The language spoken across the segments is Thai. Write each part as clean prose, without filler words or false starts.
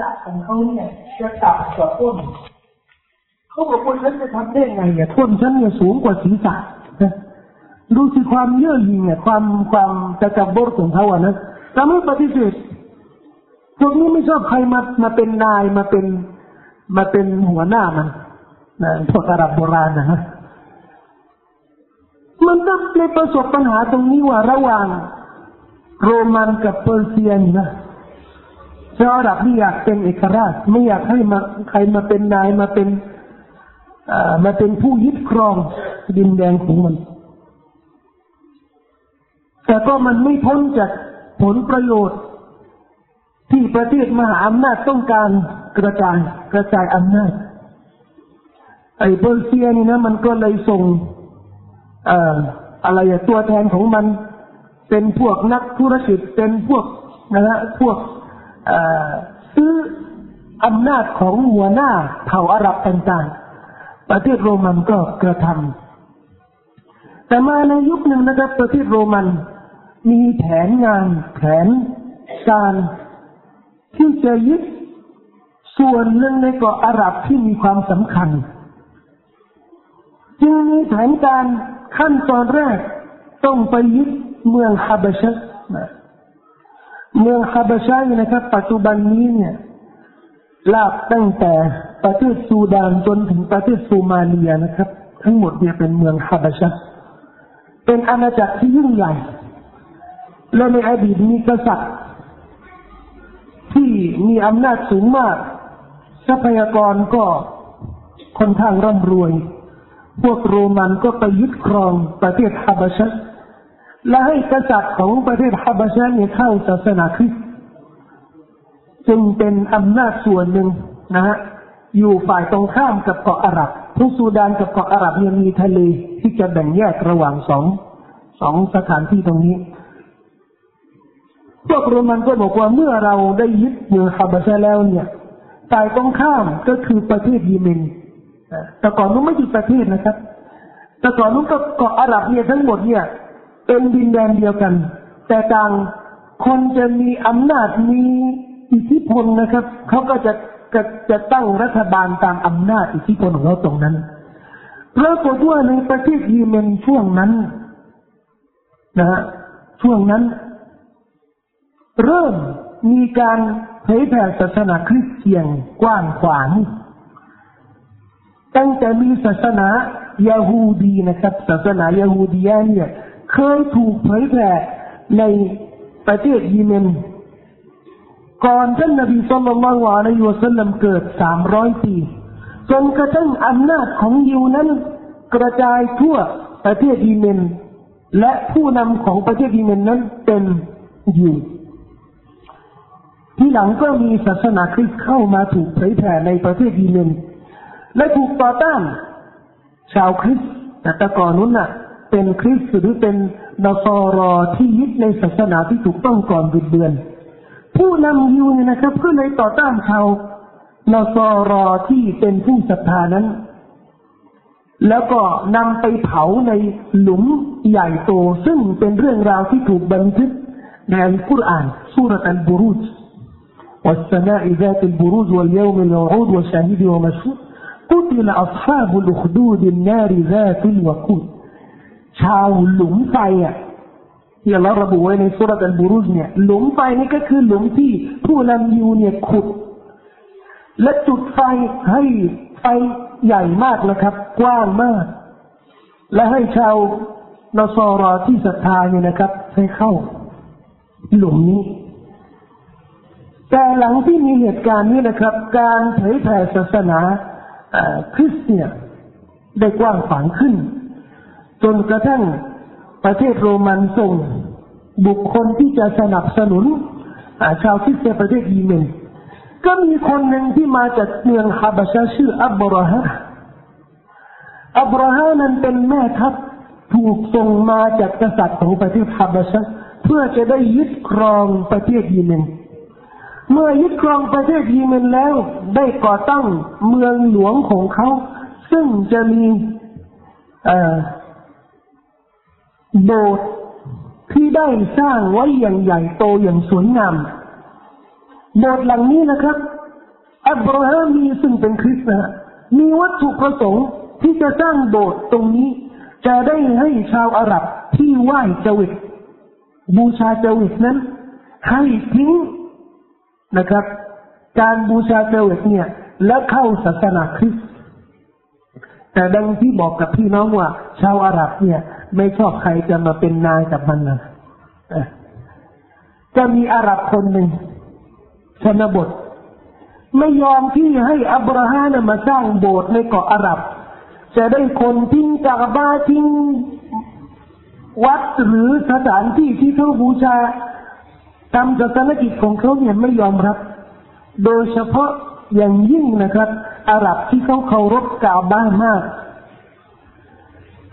ญาติของเขาเนี่ยจะต่ำกว่าต้นเขาบอกว่าฉันจะทำได้ไงเนี่ยต้นฉันเนี่ยสูงกว่าศีรษะนะดูสิความเย่อหยิ่งเนี่ยความตะกับบรของเขาอะนะเราไม่ปฏิเสธตรงนี้ไม่ชอบใครมาเป็นนายมาเป็นหัวหน้ามันนะพวกอาหรับโบราณนะฮะมันต้องเลยประสบปัญหาตรงนี้ว่าระหว่างโรมันกับเปอร์เซียนะชาวอาหรับไม่อยากเป็นเอกราชไม่อยากให้ใครมาเป็นนายมาเป็นผู้ยึดครองดินแดนของมันแต่ก็มันไม่พ้นจากผลประโยชน์ที่ประเทศมหาอำนาจต้องการกระจายอำนาจไอ้เปอร์เซียนี่นะมันก็เลยส่งอะไรตัวแทนของมันเป็นพวกนักธุรกิจเป็นพวกนะฮะพวกซื้ออำนาจของหัวหน้าเผ่าอาหรับต่างๆประเทศโรมันก็กระทำแต่มาในยุคหนึ่งนะครับประเทศโรมันมีแผนงานแผนการที่จะยึดส่วนหนึ่งในเกาะอาหรับที่มีความสำคัญจึงมีแผนการขั้นตอนแรกต้องไปยึดเมืองฮาบะชะเมืองฮาบะชะนะครับปัจจุบันนี้เนี่ยลากตั้งแต่ประเทศซูดานจนถึงประเทศโซมาเลียนะครับทั้งหมดเนี่ยเป็นเมืองฮาบะชะเป็นอาณาจักรที่ยิ่งใหญ่และในอดีตมีกษัตริย์ที่มีอำนาจสูงมากทรัพยากรก็ค่อนข้างร่ำรวยพวกโรมันก็ไปยึดครองประเทศฮาบะชะและให้กษัตริย์ของประเทศฮาบะชะเนี่ยเข้าศาสนาคริสต์จึงเป็นอำนาจส่วนหนึ่งนะฮะอยู่ฝ่ายตรงข้ามกับเกาะอาหรับทั้งซูดานกับเกาะอาหรับยังมีทะเลที่จะแบ่งแยกระหว่างสองสถานที่ตรงนี้พวกโรมันก็บอกว่าเมื่อเราได้ยึดเมืองฮาบะชะแล้วเนี่ยฝ่ายตรงข้ามก็คือประเทศเยเมนแต่ก่อนนู้นไม่ใช่ประเทศนะครับแต่ก่อนนู้นก็เกาะอาหรับเนี่ยทั้งหมดเนี่ยเป็นดินแดนเดียวกันแต่ต่างคนจะมีอำนาจมีอิทธิพลนะครับเขาก็จะตั้งรัฐบาลตามอำนาจอิทธิพลของเราตรงนั้นเพราะกว่าในประเทศเยเมนช่วงนั้นนะฮะช่วงนั้นเริ่มมีการเผยแผ่ศาสนาคริสเตียนกว้างขวางตั้งแต่มีศาสนายะฮูดีนะครับศาสนายะฮูดีเนี่ยเคยถูกเผยแผ่ในประเทศเยเมนก่อนท่านนบีศ็อลลัลลอฮุอะลัยฮิวะซัลลัมเกิด300ปีจนกระทั่งอำนาจของยิวนั้นกระจายทั่วประเทศเยเมนและผู้นำของประเทศเยเมนนั้นเป็นยิวที่หลังก็มีศาสนาคริสต์เข้ามาถูกเผยแผ่ในประเทศเยเมนและถูกต่อต้านชาวคริสต์แต่ก่อนนู้นน่ะเป็นคริสต์หรือเป็นนอสรอที่ยึดในศาสนาที่ถูกต้องก่อนบิดเบือนผู้นำยิวเนี่ยนะครับก็เลยต่อต้านชาวนอสรอที่เป็นผู้ศรัทธานั้นแล้วก็นำไปเผาในหลุมใหญ่โตซึ่งเป็นเรื่องราวที่ถูกบันทึกในอัลกุรอานซูเราะฮ์อัลบุรูจ والسماء ذات البروج واليوم الموعود والشهيد ومشهود قتل أصحاب الأخدود النار ذات الوقودชาวหลุมไฟที่อัลเลาะห์ระบุไว้ในซูเราะฮ์อัลบุรูจเนี่ยหลุมไฟนี่ก็คือหลุมที่ผู้นำยิวเนี่ยขุดและจุดไฟให้ไฟใหญ่มากนะครับกว้างมากและให้ชาวนอสรอที่ศรัทธาเนี่ยนะครับให้เข้าหลุมนี้แต่หลังที่มีเหตุการณ์นี้นะครับการเผยแผ่ศาสนาคริสต์เนี่ยได้กว้างขวางขึ้นจนกระทั่งประเทศโรมันส่งบุคคลที่จะสนับสนุนชาวคริสต์ในประเทศเยเมนก็มีคนหนึ่งที่มาจากเมืองฮาบะชะชื่ออับราฮะนั้นเป็นแม่ทัพถูกส่งมาจากกษัตริย์ของประเทศฮาบะชะเพื่อจะได้ยึดครองประเทศเยเมนเมื่อยึดครองประเทศเยเมนแล้วได้ก่อตั้งเมืองหลวงของเขาซึ่งจะมีโบสถ์ที่ได้สร้างไว้อย่างใหญ่โตอย่างสวยงามโบสถ์หลังนี้นะครับ อับราฮัมมีซึ่งเป็นคริสต์นะมีวัตถุประสงค์ที่จะสร้างโบสถ์ตรงนี้จะได้ให้ชาวอาหรับที่ไหว้จวิตบูชาจวิตนั้นให้ทิ้งนะครับการบูชาจวิตเนี่ยและเข้าศาสนาคริสต์แต่ดังที่บอกกับพี่น้องว่าชาวอาหรับเนี่ยไม่ชอบใครจะมาเป็นนายกับมันนะจะมีอาหรับคนหนึ่งชนบทไม่ยอมที่ให้อับราฮัมมาสร้างโบสถ์ในเกาะอาหรับจะได้คนทิ้งกาบาทิ้งวัดหรือสถานที่ที่เขาบูชาตามศาสนกิจของเขาเนี่ยไม่ยอมรับโดยเฉพาะอย่างยิ่งนะครับอาหรับที่เขาเคารพกาบามาก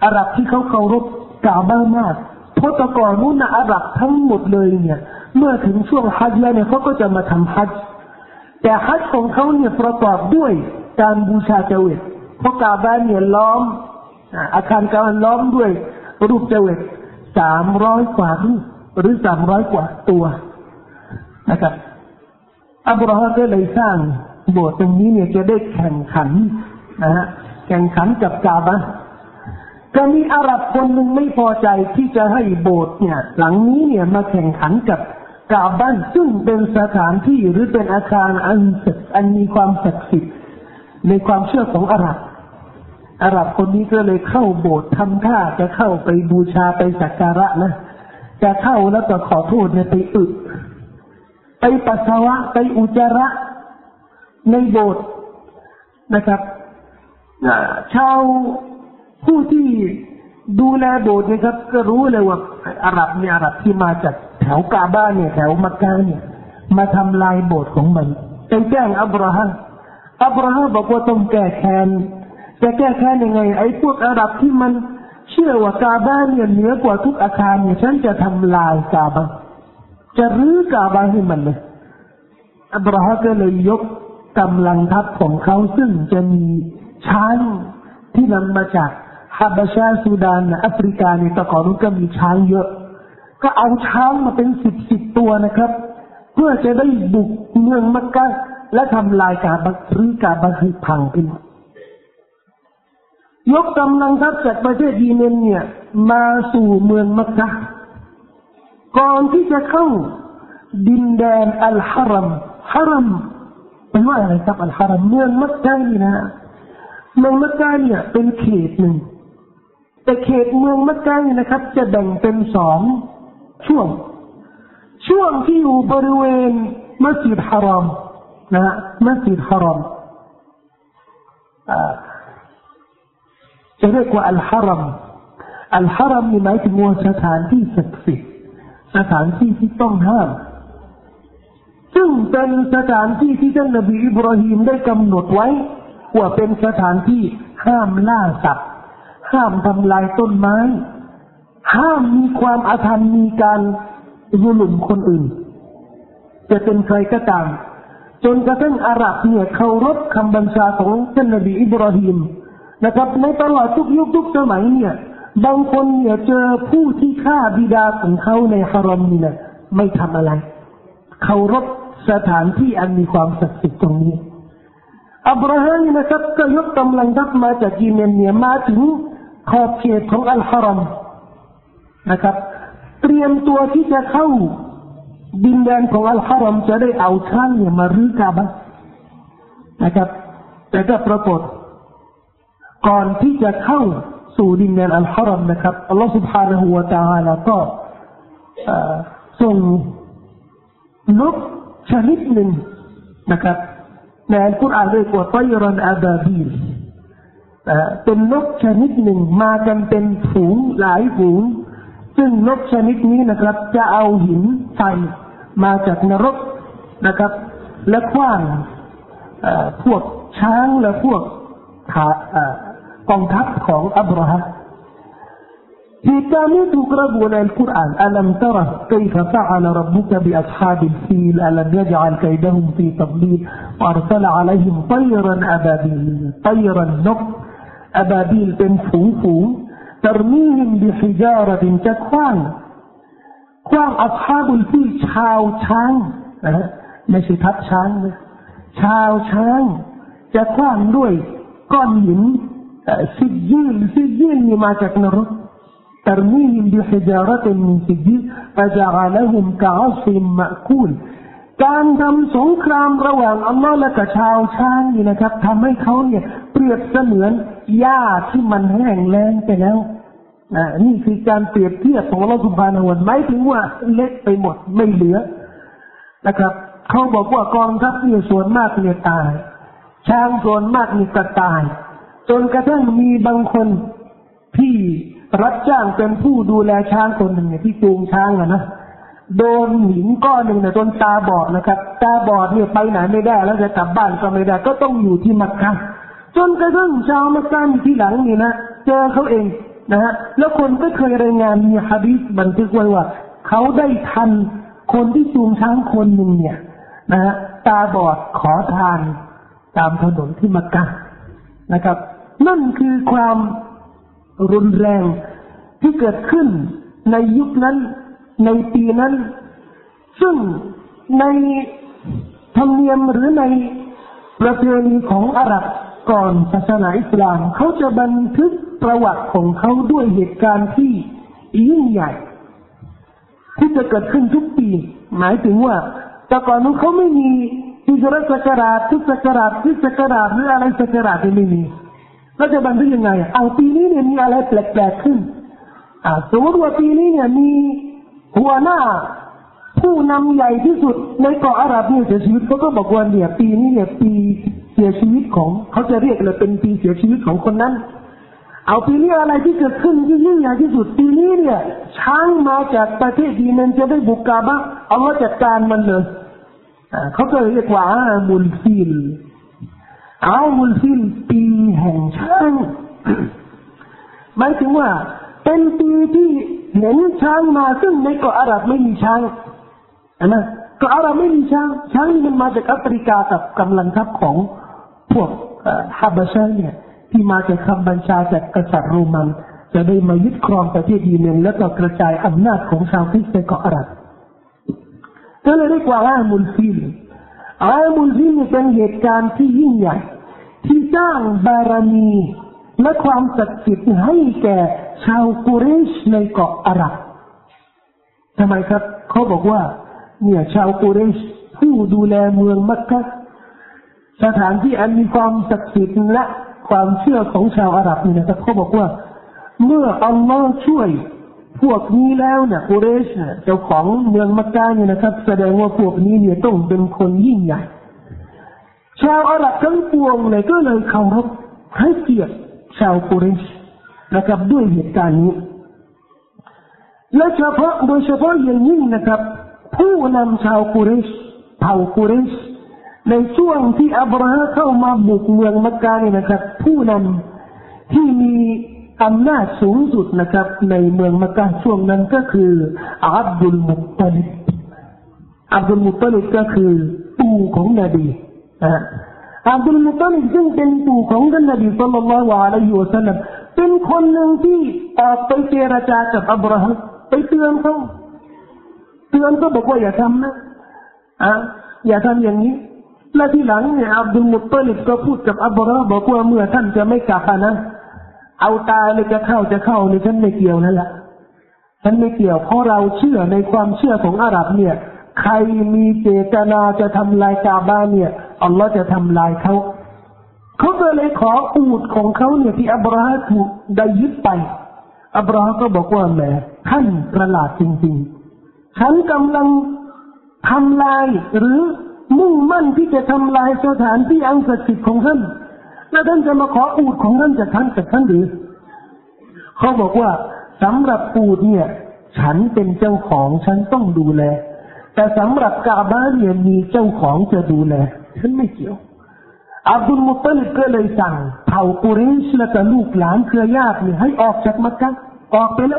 อาหรับที่เขาเคารพกาบามากเพราะแต่ก่อนนู้นอาหรับทั้งหมดเลยเนี่ยเมื่อถึงช่วงฮัจญ์แล้วเนี่ยเขาก็จะมาทำฮัจญ์แต่ฮัจญ์ของเขาเนี่ยประกอบด้วยการบูชาเจวิตเพราะกาบาเนี่ยล้อมอาคารกาบาล้อมด้วยรูปเจวิต300 กว่ารูปหรือ300 กว่าตัวนะครับอับราฮัมก็เลยสร้างโบสถ์ตรงนี้เนี่ยจะได้แข่งขันนะฮะแข่งขันกับกาบาจะมีอาหรับคนหนึ่งไม่พอใจที่จะให้โบสถ์เนี่ยหลังนี้เนี่ยมาแข่งขันกับกาบาซึ่งเป็นสถานที่หรือเป็นอาคารอันมีความศักดิ์สิทธิ์ในความเชื่อของอาหรับคนนี้ก็เลยเข้าโบสถ์ทำท่าจะเข้าไปบูชาไปสักการะนะจะเข้าแล้วก็ขอโทษเนี่ยไปอึไปปัสสาวะไปอุจจาระในโบสถ์นะครับชาวผู้ที่ดูแลโบสถ์นะครับก็รู้เลยว่าอาหรับเนี่ยอาหรับที่มาจากแถวกาบาเนี่ยแถวมักกะเนี่ยมาทำลายโบสถ์ของมันไปแจ้งอับราฮัมบอกว่าต้องแก้แค้นจะแก้แค้นยังไงไอ้พวกอาหรับที่มันเชื่อว่ากาบาเนี่ยเหนือกว่าทุกอาคารเนี่ยฉันจะทำลายกาบาจะรื้อกาบาให้มันเลยอับราฮัมก็เลยยกกำลังทัพของเขาซึ่งจะมีช้างที่นำมาจากฮับชาซูดานแอฟริกาเนี่ยตะกอนก็มีช้างเยอะก็เอาช้างมาเป็น10ตัวนะครับเพื่อจะได้บุกเมืองมักกะและทำลายกาบะรื้อกาบะให้พังไปยกกำลังทัพจากประเทศยีเมนเนี่ยมาสู่เมืองมักกะก่อนที่จะเข้าดินแดนอัลฮารอมเป็นว่าอะไรครับอัลฮารอมเมืองมักกะนี่นะเมืองมักกะเนี่ยเป็นเขตหนึ่งแต่เขตเมืองมักกะนี่นะครับจะแบ่งเป็น2ช่วงที่อยู่บริเวณมัสยิดฮารอมนะมัสยิดฮารอมจะเรียกว่าอัลฮารอมนี่หมายถึงว่าสถานที่ศักดิ์สิทธิ์สถานที่ที่ต้องห้ามซึ่งเป็นสถานที่ที่ท่านนบีอิบราฮิมได้กำหนดไว้ว่าเป็นสถานที่ห้ามล่าสัตว์ห้ามทำลายต้นไม้ห้ามมีความอาธรรมมีการยุหลุ่มคนอื่นจะเป็นใครก็ตามจนกระทั่งอาหรับเนี่ยเคารพคำบัญชาของท่านนบีอิบราฮิมนะครับในตลอดทุกยุคทุกสมัยเนี่ยบางคนเนี่ยเจอผู้ที่ฆ่าบิดาของเขาในฮารอมนี่นะไม่ทำอะไรเคารพสถานที่อันมีความศักดิ์สิทธิ์ตรงนี้อับราฮัมนะครับก็ยกกำลังทัพมาจากยีเมนเนี่ยมาถึงขอบเขตของอัลฮารอมนะครับเตรียมตัวที่จะเข้าดินแดนของอัลฮารอมจะได้เอาช้างเนี่ยมารื้อกาบะนะครับแต่ก็ปรากฏก่อนที่จะเข้าสู่ดินแดนอัลฮารอมนะครับอัลลอฮฺ سبحانه และ تعالى ก็ส่งนกชนิดหนึ่งนะครับในอัลกุรอานเรียกว่าไตรอนอาบาบีลเป็นนกชนิดหนึ่งมากันเป็นฝูงหลายฝูงซึ่งนกชนิดนี้นะครับจะเอาหินใส่มาจากนรกนะครับและขว้างพวกช้างและพวกกองทัพของอับราฮัมเหตุการณ์นี้ถูกระบุในอัลกุรอานอัลลัมตะระไคฟะฟะอะละร็อบบุกะบิอัศฮาบิลฟีลอัลลัมยะญะอัลไกดะฮุมฟีตัดลีลวะอัรซะละอะลัยฮิมฏอยรันอะบาบิลนกอะบาบิลเป็นฝูงๆตะรมีฮิมบิฮิญาเราะตินตักฟานอัศฮาบุลฟีลชาวช้างนะไม่ใช่ทัพช้างนะ ชาวช้างจะคว้างด้วยก้อนหินซิจยิลนี่มาจากนรก ترميهم بحجارة من سجيل فجعلهم كعصف مأكول การทำสงครามระหว่างอัลลอฮ์และกับชาวช้างนี่นะครับทำให้เขาเนี่ยเปรียบเสมือนหญ้าที่มันแห้งแล้งไปแล้วนี่คือการเปรียบเทียบของอัลลอฮ์ซุบฮานะฮูวะตะอาลาหมายถึงว่าเละไปหมดไม่เหลือนะครับเขาบอกว่ากองทัพเนี่ยส่วนมากเนี่ยตายช้างส่วนมากเนี่ยก็ตายจนกระทั่งมีบางคนที่รับจ้างเป็นผู้ดูแลช้างคนหนึ่งเนี่ยที่จูงช้างนะโดนหินก้อนหนึ่งเนี่ยจนตาบอดนะครับตาบอดเนี่ยไปไหนไม่ได้แล้วจะกลับบ้านก็ไม่ได้ก็ต้องอยู่ที่มักกะฮ์จนกระทั่งชาวมักกะฮ์ที่หลังนี่นะเจอเขาเองนะฮะแล้วคนก็เคยรายงานมีหะดีษบันทึกไว้ว่าเขาได้ทันคนที่จูงช้างคนหนึ่งเนี่ยนะฮะตาบอดขอทานตามถนนที่มักกะฮ์นะครับนั่นคือความรุนแรงที่เกิดขึ้นในยุคนั้นในปีนั้นซึ่งในธรรมเนียมหรือในประเพณีของอาหรับก่อนศาสนาอิสลามเขาจะบันทึกประวัติของเขาด้วยเหตุการณ์ที่ยิ่งใหญ่ที่จะเกิดขึ้นทุกปีหมายถึงว่าแต่ก่อนนั้นเขาไม่มีฮิจเราะห์ศักราชหรืออะไรศักราชไม่มีเราจะบันทึกยังไงเอาปีนี้เนี่ยมีอะไรแปลกๆขึ้นสมมติว่าปีนี้เนี่ยมีหัวหน้าผู้นำใหญ่ที่สุดในเกาะอาหรับเนี่ยเสียชีวิตเขาก็บอกว่าเนี่ยปีนี้เนี่ยปีเสียชีวิตของเขาจะเรียกเลยเป็นปีเสียชีวิตของคนนั้นเอาปีนี้อะไรที่เกิดขึ้นที่ยิ่งใหญ่ที่สุดปีนี้เนี่ยช้างมาจากประเทศดีนันจะได้บุกกาบะฮ์เอามาจัดการมันเลยเขาจะเรียกว่ามุลฟิลเอามุลฟิลปีแห่งช้างหมายถึงว่าเป็นปีที่เห็นช้างมาซึ่งในเกาะอาหรับไม่มีช้างนะเกาะอาหรับไม่มีช้างมันมาจากแอฟริกากับกำลังทัพของพวกฮาบะชะเนี่ยที่มาจากคำบัญชาจากกษัตริย์โรมันจะได้มายึดครองประเทศยีเมนและก็กระจายอำนาจของชาวคริสต์ในเกาะอาหรับก็เลยเรียกว่าอามุลฟิลเป็นเหตุการณ์ที่ยิ่งใหญ่ที่สร้างบารมีและความศักดิ์สิทธิ์ให้แก่ชาวกุเรชในเกาะอาหรับทำไมครับเขาบอกว่าเนี่ยชาวกุเรชผู้ดูแลเมืองมักกะฮ์สถานที่อันมีความศักดิ์สิทธิ์และความเชื่อของชาวอาหรับนี่นะครับเขาบอกว่าเมื่ออัลลอฮ์ช่วยพวกนี้แล้วเนี่ยกุเรชเนี่ยเจ้าของเมืองมักกะฮ์เนี่ยนะครับแสดงว่าพวกนี้เนี่ยต้องเป็นคนยิ่งใหญ่ชาวอาหรับทั้งปวงเลยก็เลยเคารพให้เกียรติชาวกุเรชนะครับด้วยเหตุการณ์นี้และโดยเฉพาะอย่างยิ่งนะครับผู้นำชาวกุเรชเผ่ากุเรชในช่วงที่อับราฮะเข้ามาบุกเมืองมักกะฮ์นี่นะครับผู้นำที่มีอำนาจสูงสุดนะครับในเมืองมักกะฮ์ช่วงนั้นก็คืออับดุลมุตตอลิบก็คือปู่ของนบีอับดุลมุตตอลิบซึ่งเป็นปู่ของท่านนบีศ็อลลัลลอฮุอะลัยฮิวะซัลลัมเป็นคนหนึ่งที่ออกไปเจรจากับอับราฮัมไปเตือนเขาบอกว่าอย่าทำนะอย่าทำอย่างนี้และทีหลังเนี่ยอับดุลมุตตอลิบก็พูดกับอับราฮัมบอกว่าเมื่อท่านจะไม่กลับนะเอาตายเลยจะเข้าในฉันไม่เกี่ยวนั่นแหละฉันไม่เกี่ยวเพราะเราเชื่อในความเชื่อของอาหรับเนี่ยใครมีเจตนาจะทำลายกาบะฮ์เนี่ยอัลลอฮ์จะทำลายเขาก็เลยขออูฐของเขาเนี่ยที่อับราฮัมได้ยึดไปอับราฮัมก็บอกว่าแหมท่านประหลาดจริงๆฉันกำลังทำลายหรือมุ่งมั่นที่จะทำลายสถานที่อันศักดิ์สิทธิ์ของท่านแล้วท่านจะมาขออูฐของท่านจากท่านหรือเขาบอกว่าสำหรับอูฐเนี่ยฉันเป็นเจ้าของฉันต้องดูแลแต่สำหรับกาบะฮ์เนี่ยมีเจ้าของจะดูแลฉันไม่เกี่ยวอับดุลมุตตอลิบก็เลยสั่งเผ่ากุเรชและลูกหลานเครือญาติเนี่ยให้ออกจากมักกะฮ์ออกไปแ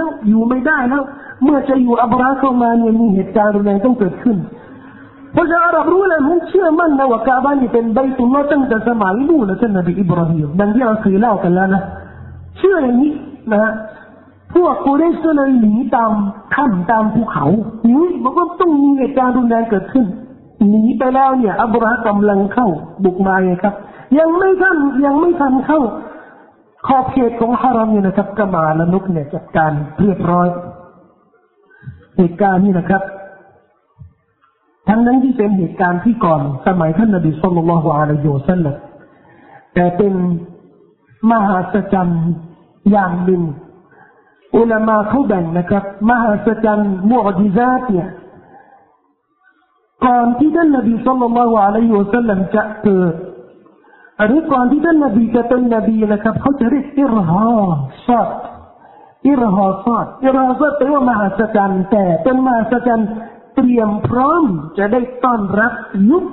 ล้วอยู่ไม่ได้แล้วเมื่อจะอยู่อับราฮ์เข้ามาเนี่ยมีเหตุการณ์อะไรต้องเกิดขึ้นเพราะชาวอาหรับรู้แล้วมันเชื่อมั่นนะว่ากาบะฮ์นี่เป็นบัยตุลลอฮ์ตั้งแต่สมัยนู่นแล้วท่านนบีอิบราฮิมดังที่เราเคยเล่ากันแล้วนะเชื่ออย่างนี้นะพวกกุเรชก็เลยหนีตามถ้ำตามภูเขาหนีบอกว่าต้องมีเหตุการณ์รุนแรงเกิดขึ้น หนีไปแล้วเนี่ยอับราฮ์กำลังเข้าบุกมาไงครับยังไม่ทันเข้าขอบเขตของฮารอมเนี่ยนะครับกะมาละนุกเนี่ยจัดการเรียบร้อยเหตุการณ์นี้นะครับทั้งที่เป็นเหตุการณ์ที่ก่อนสมัยท่านนบีศ็อลลัลลอฮุอะลัยฮิวะซัลลัมแต่เป็นมหาศจรรย์อย่างหนึ่งอุลามะเขาแบ่งนะครับมหาศจรรย์มุอ์ญิซาตเนี่ยก่อนที่ท่านนบีศ็อลลัลลอฮุอะลัยฮิวะซัลลัมจะเกิดหรือก่อนที่ท่านนบีจะเป็นนบีนะครับเขาจะเรียกอิรฮาซาตแปลว่ามหาศจรรย์แต่เป็นมหาศจรรย์เตรียมพร้อมจะได้ต้อนรับยุค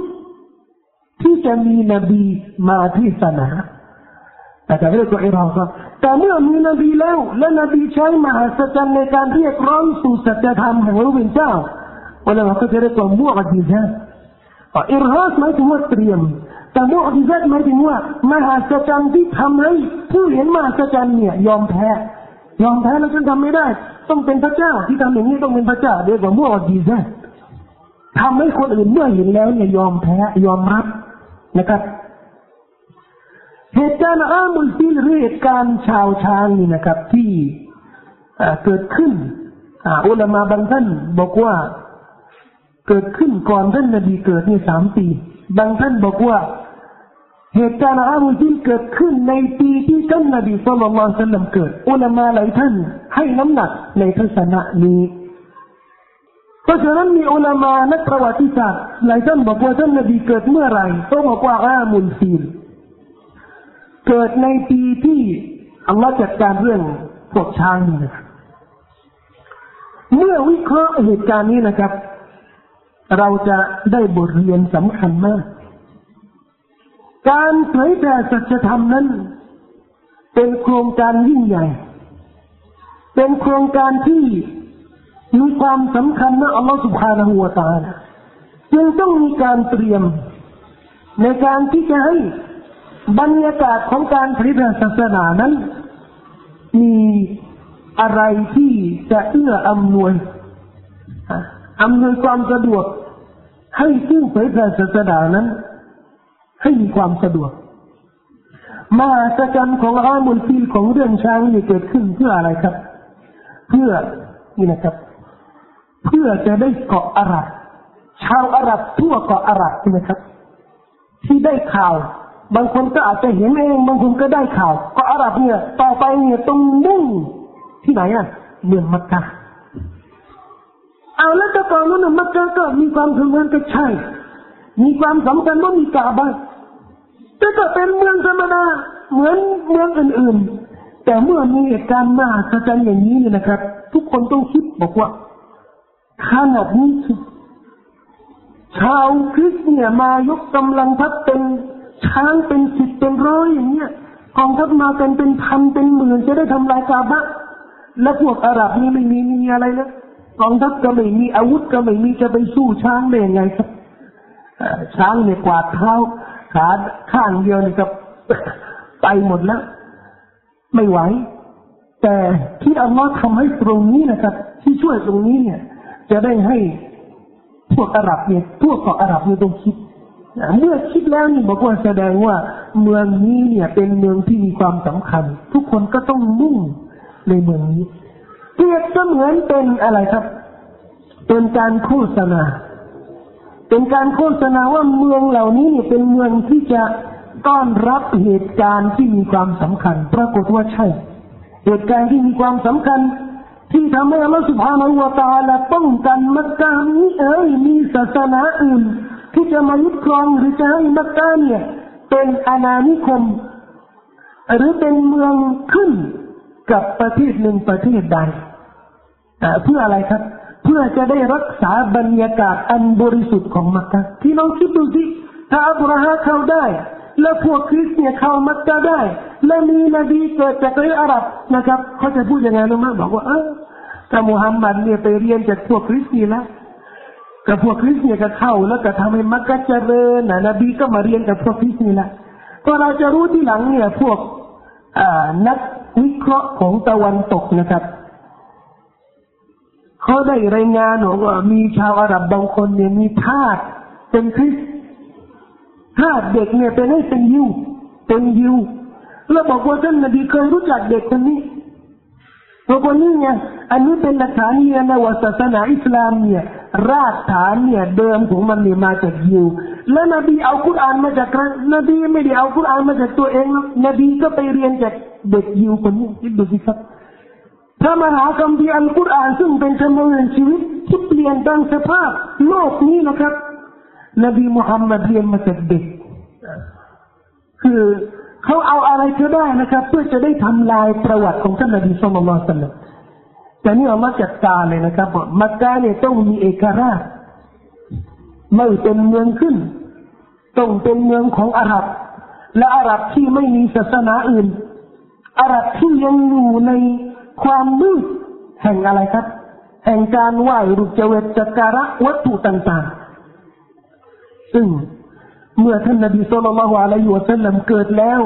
ที่จะมีนบีมาที่ศาสนาแต่ก็เรียกว่าอิรฮาซาตแต่เมื่อมีนบีแล้วและนบีใช้มหาศจรรย์ในการเรียกร้องสู่สัจธรรมแห่งพระผู้เจ้าและเราก็จะเรียกว่ามุอ์ญิซาตอิรฮาซาตหมายถึงว่าเตรียมแต่มุอ์ญิซาตหมายถึงว่ามหาศจรรย์ที่ทำให้ผู้เห็นมหาศจรรย์เนี่ยยอมแพ้แล้วฉันทำไม่ได้ต้องเป็นพระเจ้าที่ทำอย่างนี้ต้องเป็นพระเจ้าเรียกว่ามุอ์ญิซาตทำให้คนอื่นเมื่อเห็นแล้วเนี่ยยอมแพ้ยอมรับนะครับเหตุการณ์อามุลฟิลหรือเหตุการณ์ชาวช้างนี่นะครับที่เกิดขึ้นอุลามะบางท่านบอกว่าเกิดขึ้นก่อนท่านนบีเกิดนี่3ปีบางท่านบอกว่าเหตุการณ์อามุลฟิลเกิดขึ้นในปีที่ท่านนบีศ็อลลัลลอฮุอะลัยฮิวะซัลลัมเกิดอุลามะหลายท่านให้น้ำหนักในทัศนะนี้เพราะฉะนั้นมีอุลามะนักประวัติศาสตร์หลายท่านบอกว่าท่านนบีเกิดเมื่อไหร่ก็บอกว่าอามุลฟิลเกิดในปีที่อัลลอฮฺจัดการเรื่องพวกช้างนี่นะครับเมื่อวิเคราะห์เหตุการณ์นี้นะครับเราจะได้บทเรียนสำคัญมากการเผยแผ่สัจธรรมนั้นเป็นโครงการยิ่งใหญ่เป็นโครงการที่มีความสำคัญนะอัลลอฮฺซุบฮานะฮูวะตะอาลาจึงต้องมีการเตรียมในการที่จะให้บรรยากาศของการเผยแผ่ศาสนานั้นมีอะไรที่จะเอื้ออำนวยความสะดวกให้ซึ่งเผยแผ่ศาสนานั้นให้มีความสะดวกมหาศจรรย์ของอามุลฟิลของเรื่องช้างนี่เกิดขึ้นเพื่ออะไรครับเพื่อนี่นะครับเพื่อจะได้เกาะอาหรับชาวอาหรับทั่วเกาะอาหรับนะครับที่ได้ข่าวบางคนก็อาจจะเห็นเองบางคนก็ได้ข่าวเกาะอาหรับเนี่ยต่อไปเนี่ยต้องมุ่งที่ไหนอ่ะเมืองมักกะฮ์เอาแล้วแต่ก่อนนู้นมักกะฮ์ก็มีความสำคัญก็ใช่มีความสำคัญว่ามีกาบะฮ์แต่ก็เป็นเมืองธรรมดาเหมือนเมืองอื่นๆแต่เมื่อมีเหตุการณ์มหัศจรรย์อย่างนี้เนี่ยนะครับทุกคนต้องคิดบอกว่าขนาดนี้ชาวคริสต์เนี่ยมายกกำลังทัพเป็นช้างเป็นสิบเป็นร้อยอย่างเงี้ยกองทัพมากันเป็นพันเป็นหมื่นจะได้ทำลายกาบะและพวกอาหรับนี่ไม่มีอะไรแล้วกองทัพก็ไม่มีอาวุธก็ไม่มีจะไปสู้ช้างได้ยังไงครับช้างเนี่ยกวาดเท้าขาข้างเดียวนี่ก็ไปหมดแล้วไม่ไหวแต่ที่อัลลอฮ์ทำให้ตรงนี้นะครับที่ช่วยตรงนี้เนี่ยจะได้ให้พวกอาหรับเนี่ยพวกของอาหรับเนี่ยต้องคิดเมื่อคิดแล้วนี่บอกว่าแสดงว่าเมืองนี้เนี่ยเป็นเมืองที่มีความสำคัญทุกคนก็ต้องมุ่งในเมืองนี้เปรียบเสมือนเป็นอะไรครับเป็นการโฆษณาเป็นการโฆษณาว่าเมืองเหล่านี้เนี่ยเป็นเมืองที่จะต้อนรับเหตุการณ์ที่มีความสำคัญปรากฏว่าใช่เหตุการณ์ที่มีความสำคัญที่ทำให้อัลลอฮฺซุบฮานะฮูวะตะอาลาป้องกันมักกะฮ์นี้มีศาสนาอื่นที่จะมายึดครองหรือจะให้มักกะฮ์เนี่ยเป็นอาณานิคมหรือเป็นเมืองขึ้นกับประเทศหนึ่งประเทศใดเพื่ออะไรครับเพื่อจะได้รักษาบรรยากาศอันบริสุทธิ์ของมักกะฮ์ที่น้องคิดดูสิถ้าอับราฮะเข้าได้และพวกคริสต์เนี่ยเข้ามักกะฮ์ได้และมีนบีเกิดจากอาหรับนะครับเขาจะพูดยังไงรู้ไหมบอกว่าถ้ามุฮัมมัดเนี่ยไปเรียนจากพวกคริสต์นี่นะกับพวกคริสต์เนี่ยก็เข้าแล้วก็ทำให้มักกะฮ์เจริญนบีก็มาเรียนกับพวกคริสต์นี่นะก็เราจะรู้ที่หลังเนี่ยพวกนักวิเคราะห์ของตะวันตกนะครับเขาได้รายงานว่ามีชาวอาหรับบางคนเนี่ยมีทาส เป็นคริสต์ถ้าเด็กเนี่ยเป็นให้เป็นยิวแล้วบอกว่าท่านนบีเคยรู้จักเด็กคนนี้คนนี้เนี่ยอันนี้เป็นหลักฐานยืนยันว่าศาสนาอิสลามเนี่ยรากฐานเนี่ยเดิมของมันเนี่ยมาจากยิวและนบีเอากุรอานมาจากนบีไม่ได้เอากุรอานมาจากตัวเองนบีก็ไปเรียนจากเด็กยิวคนนี้คิดดูสิครับถ้ามาหาคำที่อัลกุรอานซึ่งเป็นจำนวนชีวิตที่เปลี่ยนแปลงสภาพโลกนี้นะครับนบีมุฮัมมัดเรียนมาจากเด็กคือเขาเอาอะไรก็ได้นะครับเพื่อจะได้ทำลายประวัติของท่านนบีศ็อลลัลลอฮุอะลัยฮิวะซัลลัมแต่นี่เอามาจัดการเลยนะครับมักกะห์เนี่ยต้องมีเอกราชไม่เป็นเมืองขึ้นต้องเป็นเมืองของอาหรับและอาหรับที่ไม่มีศาสนาอื่นอาหรับที่ยังอยู่ในความมืดแห่งอะไรครับแห่งการไหว้รูปเจวิตจักระวัตถุต่างๆซึ่งเมื่อท่านนบีศ็อลลัลลอฮุอะลัยฮิวะซัลลัมเกิดแล้ว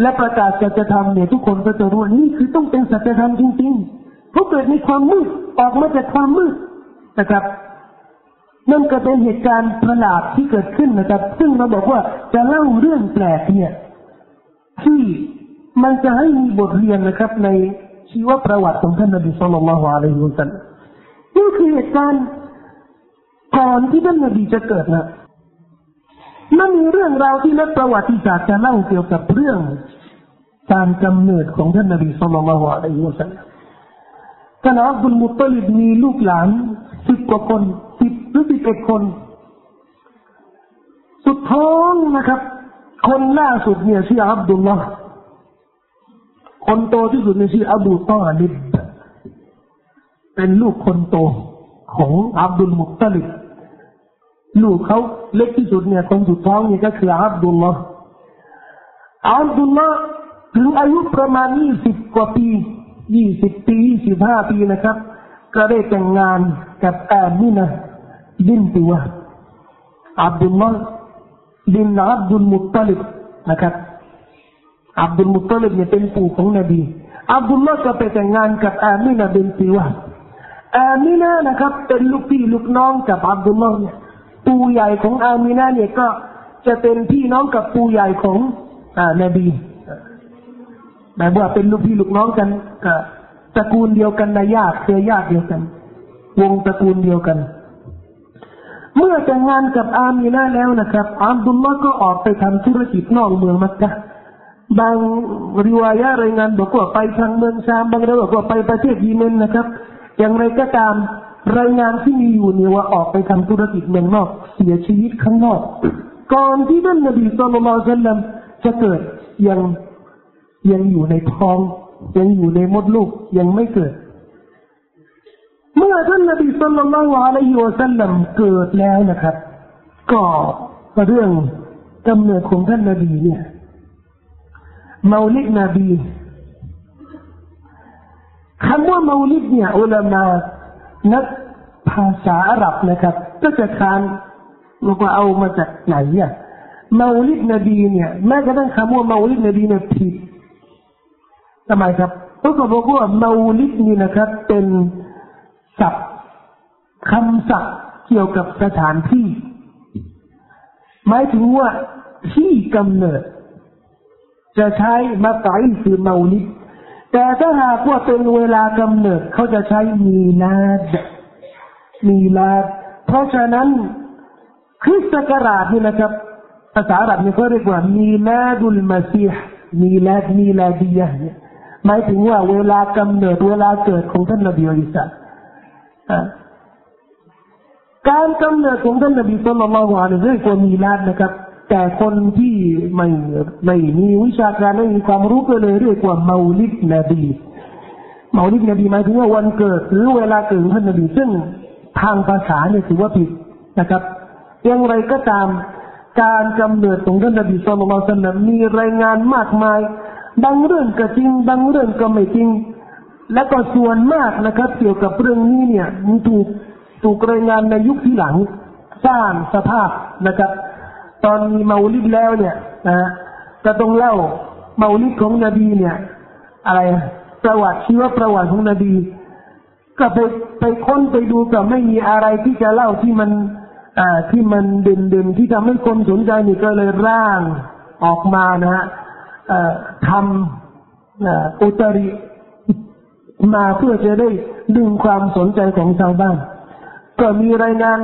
และประกาศสัจธรรมเนี่ยทุกคนก็จะรู้ว่านี่คือต้องเป็นสัจธรรมจริงๆเพราะเกิดในความมืดออกมาจากความมืดนะครับนั่นก็เป็นเหตุการณ์ประหลาดที่เกิดขึ้นนะครับซึ่งเราบอกว่าจะเล่าเรื่องแปลกเนี่ยที่มันจะให้มีบทเรียนนะครับในชีวประวัติของท่านนบีศ็อลลัลลอฮุอะลัยฮิวะซัลลัมนี่คือเหตุการณ์ก่อนที่ท่านนบีจะเกิดนะมันมีเรื่องราวที่นักประวัติศาสตร์จะเล่าเกี่ยวกับเรื่องการกำเนิดของท่านนบีศ็อลลัลลอฮุอะลัยฮิวะซัลลัมท่านอับดุลมุฏฏอลิบมีลูกหลาน10 กว่าคน11 คนสุดท้องนะครับคนล่าสุดเนี่ยชื่ออับดุลลอฮ์คนโตที่สุดเนี่ยชื่ออบูตอลิบเป็นลูกคนโตของอับดุลมุฏฏอลิบลูกเขาเล็กที่สุดเนี่ยคนสุดท้องนี่ก็คืออับดุลลอฮ์ถึงอายุประมาณ20 กว่าปี25 ปีนะครับก็ได้แต่งงานกับอามินะห์บินตุวะห์อับดุลลอฮ์บินอับดุลมุฏฏอลิบนะครับอับดุลมุฏฏอลิบเนี่ยเป็นปู่ของนบีอับดุลลอฮ์ก็ไปแต่งงานกับอามินะห์บินตุวะห์อามินะห์นะครับเป็นลูกพี่ลูกน้องกับอับดุลลอฮ์เนี่ยปู่ใหญ่ของอามินะห์เนี่ยก็จะเป็นพี่น้องกับปู่ใหญ่ของนบีหมายว่าเป็นลูกพี่ลูกน้องกันก็ตระกูลเดียวกันนะญาติเครือญาติเดียวกันวงตระกูลเดียวกันเมื่อแต่งงานกับอามีนาแล้วนะครับอับดุลลอฮ์ก็ออกไปทำธุรกิจนอกเมืองมักกะห์บางริวายะห์รายงานบอกว่าไปทางเมืองชามบางรายบอกว่าไปประเทศเยเมนนะครับอย่างไรก็ตามรายงานที่มีอยู่เนี่ยว่าออกไปทำธุรกิจเมืองนอกเสียชีวิตข้างนอกก่อนที่ท่านนบีศ็อลลัลลอฮุอะลัยฮิวะซัลลัมจะเกิดยังอยู่ในท้องยังอยู่ในมดลูกยังไม่เกิดเมื่อท่านนบีศ็อลลัลลอฮุอะลัยฮิวะซัลลัมเกิดแล้วนะครับก็เรื่องกำเนิดของท่านนบีเนี่ยเมาลิดนบีคำว่าเมาลิดเนี่ยอุลามะนักภาษาอาหรับนะครับก็จะคานแล้วก็เอามาจากไหนอ่ะเมาลิดนบีเนี่ยแม้กระทั่งคำว่าเมาลิดนบีเนี่ยผิดทำไมครับเพราะเขาบอกว่าเมาลิดนี่นะครับเป็นศัพท์คำศัพท์เกี่ยวกับสถานที่หมายถึงว่าที่กำเนิดจะใช้มาตายคือเมาลิดแต่ถ้าหากว่าเป็นเวลากำเนิดเขาจะใช้มีนาดเพราะฉะนั้นคริสต์ศักราชนี่นะครับภาษาอาหรับนี่เขาเรียกว่ามีนาดุลมะซีห์มีลาดียะเนี่ยหมายถึงว่าเวลากำเนิดเวลาเกิดของท่านนบีอิสาการกำเนิดของท่านนบีศ็อลลัลลอฮุอะลัยฮิวะซัลลัมเรียกว่ามีลาดนะครับแต่คนที่ไม่มีวิชาการไม่มีความรู้ก็เลยเรียกว่าเมาลิดนบีหมายถึงว่าวันเกิดหรือเวลาเกิดของท่านนบีซึ่งทางภาษาเนี่ยถือว่าผิดนะครับอย่างไรก็ตามการกำเนิดของท่านนบีศ็อลลัลลอฮุอะลัยฮิวะซัลลัมมีรายงานมากมายบางเรื่องก็จริงบางเรื่องก็ไม่จริงและก็ส่วนมากนะครับเกี่ยวกับเรื่องนี้เนี่ยมีถูกรายงานในยุคที่หลังสร้างสภาพนะครับตอนมีเมาลิดแล้วเนี่ยก็ต้องเล่าเมาลิดของนบีเนี่ยอะไรประวัติชีวประวัติของนบีก็ไปค้นไปดูก็ไม่มีอะไรที่จะเล่าที่มัน ที่มันดึงที่ทำให้คนสนใจนี่ก็เลยร่างออกมานะฮะทำอุตริมาเพื่อจะได้ดึงความสนใจของชาวบ้านก็มีรายงาน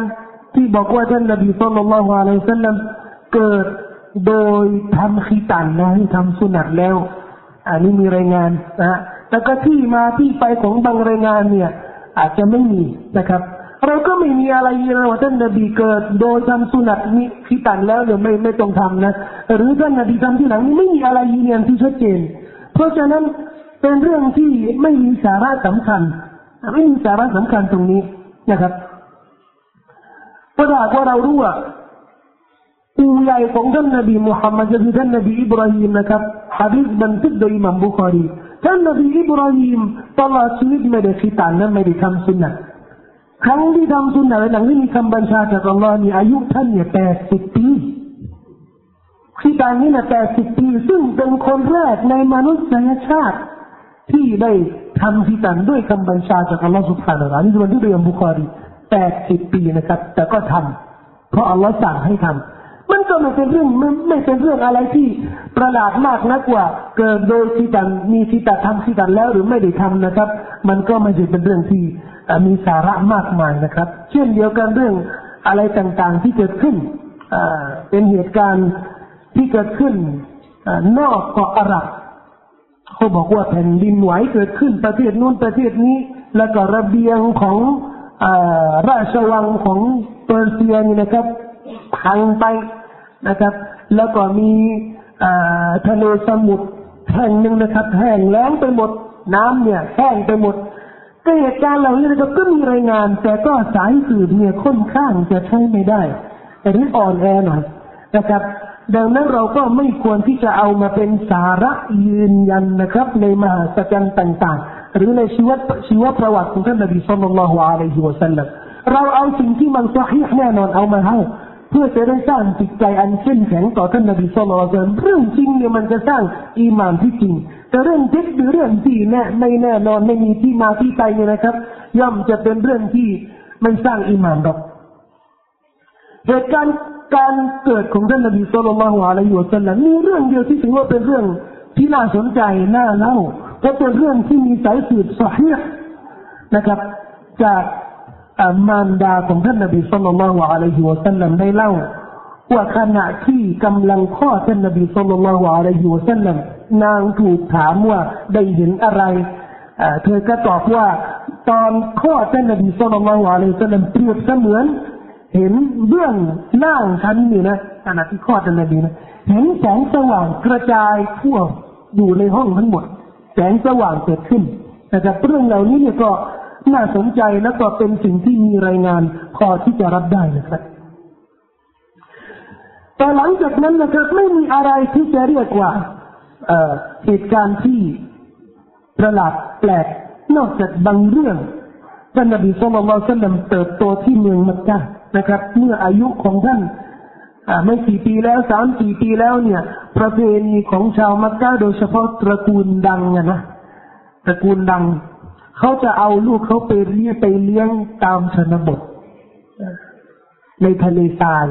ที่บอกว่าท่านนบีศ็อลลัลลอฮุอะลัยฮิวะซัลลัมเกิดโดยทำขิตันนะที่ทำสุนัตแล้วอันนี้มีรายงานนะแต่ก็ที่มาที่ไปของบางรายงานเนี่ยอาจจะไม่มีนะครับเราก็ไม่มีอะไรเลยว่าท่านนบีเกิดโดยทำสุนัตมีขิตันแล้วเดี๋ยวไม่ต้องทำนะหรือท่านนบีทำที่หลังไม่มีอะไรยืนยันที่ชัดเจนเพราะฉะนั้นเป็นเรื่องที่ไม่มีสาระสำคัญตรงนี้นะครับเพราะว่าเรารู้ว่าปู่ย่าของท่านนบีมุฮัมมัดจะคือท่านนบีอิบราฮิมนะครับหะดีษบันทึกโดยอิหม่ามบุคอรีท่านนบีอิบราฮิมตลอดชีวิตไม่ได้ขิตันไม่ได้ทำสุนัตครั้งที่ทำสุนัตหลังที่มีคำบัญชาจากอัลลอฮ์มีอายุท่านเนี่ย80 ปีขิตันนี่นะ80 ปีซึ่งเป็นคนแรกในมนุษยชาติที่ได้ทำขิตันด้วยคำบัญชาจากอัลลอฮ์ซุบฮานะฮูวะตะอาลานี่บันทึกโดยอิหม่ามบุคอรี80 ปีนะครับแต่ก็ทำเพราะอัลลอฮ์สั่งให้ทำมันก็ไม่เป็นเรื่องอะไรที่ประหลาดมากนักว่าเกิดโดยขิตันมีขิตันทำขิตันแล้วหรือไม่ได้ทำนะครับมันก็ไม่ใช่เป็นเรื่องที่มีสาระมากมายนะครับเช่นเดียวกันเรื่องอะไรต่างๆที่เกิดขึ้นเป็นเหตุการณ์ที่เกิดขึ้นนอกเกาะอาหรับเขาบอกว่าแผ่นดินไหวเกิดขึ้นประเทศนู้นประเทศนี้แล้วก็ระเบียงของราชวังของเปอร์เซียนี่นะครับพังไปนะครับแล้วก็มีทะเลสมุทรแห่งหนึ่งนะครับแห้งแล้งไปหมดน้ำเนี่ยแห้งไปหมดเหตุการณ์เหล่านี้นะครับก็มีรายงานแต่ก็สายสืบเนี่ยค่อนข้างจะใช้ไม่ได้แต่นี่อ่อนแอหน่อยนะครับดังนั้นเราก็ไม่ควรที่จะเอามาเป็นสาระยืนยันนะครับในมหาสัจจ์ต่างๆหรือในชีวประวัติของท่านนบีศ็อลลัลลอฮุอะลัยฮิวะซัลลัมเราเอาสิ่งที่มันซอฮีหแน่นอนเอามาให้เพื่อจะได้สร้างจิตใจอันเข้มแข็งต่อท่านนบีศ็อลลัลลอฮุอะลัยฮิวะซัลลัมเรื่องจริงเนี่ยมันจะสร้างอีหม่านที่จริงแต่เรื่องเท็จหรือเรื่องที่ไม่แน่นอนไม่มีที่มาที่ไปเนี่ยนะครับย่อมจะเป็นเรื่องที่ไม่สร้างอีหม่านหรอกเหตุการณ์การเกิดของท่านนบีศ็อลลัลลอฮุอะลัยฮิวะซัลลัมมีเรื่องเดียวที่ถือว่าเป็นเรื่องที่น่าสนใจน่าเล่าก็เป็นเรื่องที่มีสายสืบซอฮีหนะครับจากมารดาของท่านนบีศ็อลลัลลอฮุอะลัยฮิวะซัลลัมได้เล่าว่าขณะที่กำลังคลอดท่านนบีศ็อลลัลลอฮุอะลัยฮิวะซัลลัมนางถูกถามว่าได้เห็นอะไรเธอก็ตอบว่าตอนคลอดท่านนบีศ็อลลัลลอฮุอะลัยฮิวะซัลลัมเปรียบเสมือนเห็นเบื้องล่างชั้นนี่นะขณะที่คลอดท่านนบีนะเห็นแสงสว่างกระจายทั่วอยู่ในห้องทั้งหมดแสงสว่างเกิดขึ้นแต่เรื่องเหล่านี้เนี่ยก็น่าสนใจและก็เป็นสิ่งที่มีรายงานพอที่จะรับได้นะครับแต่หลังจากนั้นนะครับไม่มีอะไรที่จะเรียกว่าเหตุการณ์ที่ประหลาดแปลกนอกจากบางเรื่องท่านนบีศ็อลลัลลอฮุอะลัยฮิวะซัลลัมเติบโตที่เมืองมักกะฮ์นะครับเมื่ออายุของท่านไม่กี่ปีแล้ว 3-4 ปีแล้วเนี่ยประเพณีของชาวมักกะฮ์โดยเฉพาะตระกูลดังนะตระกูลดังเขาจะเอาลูกเขาไปเลี้ยงตามชนบทในทะเลทราย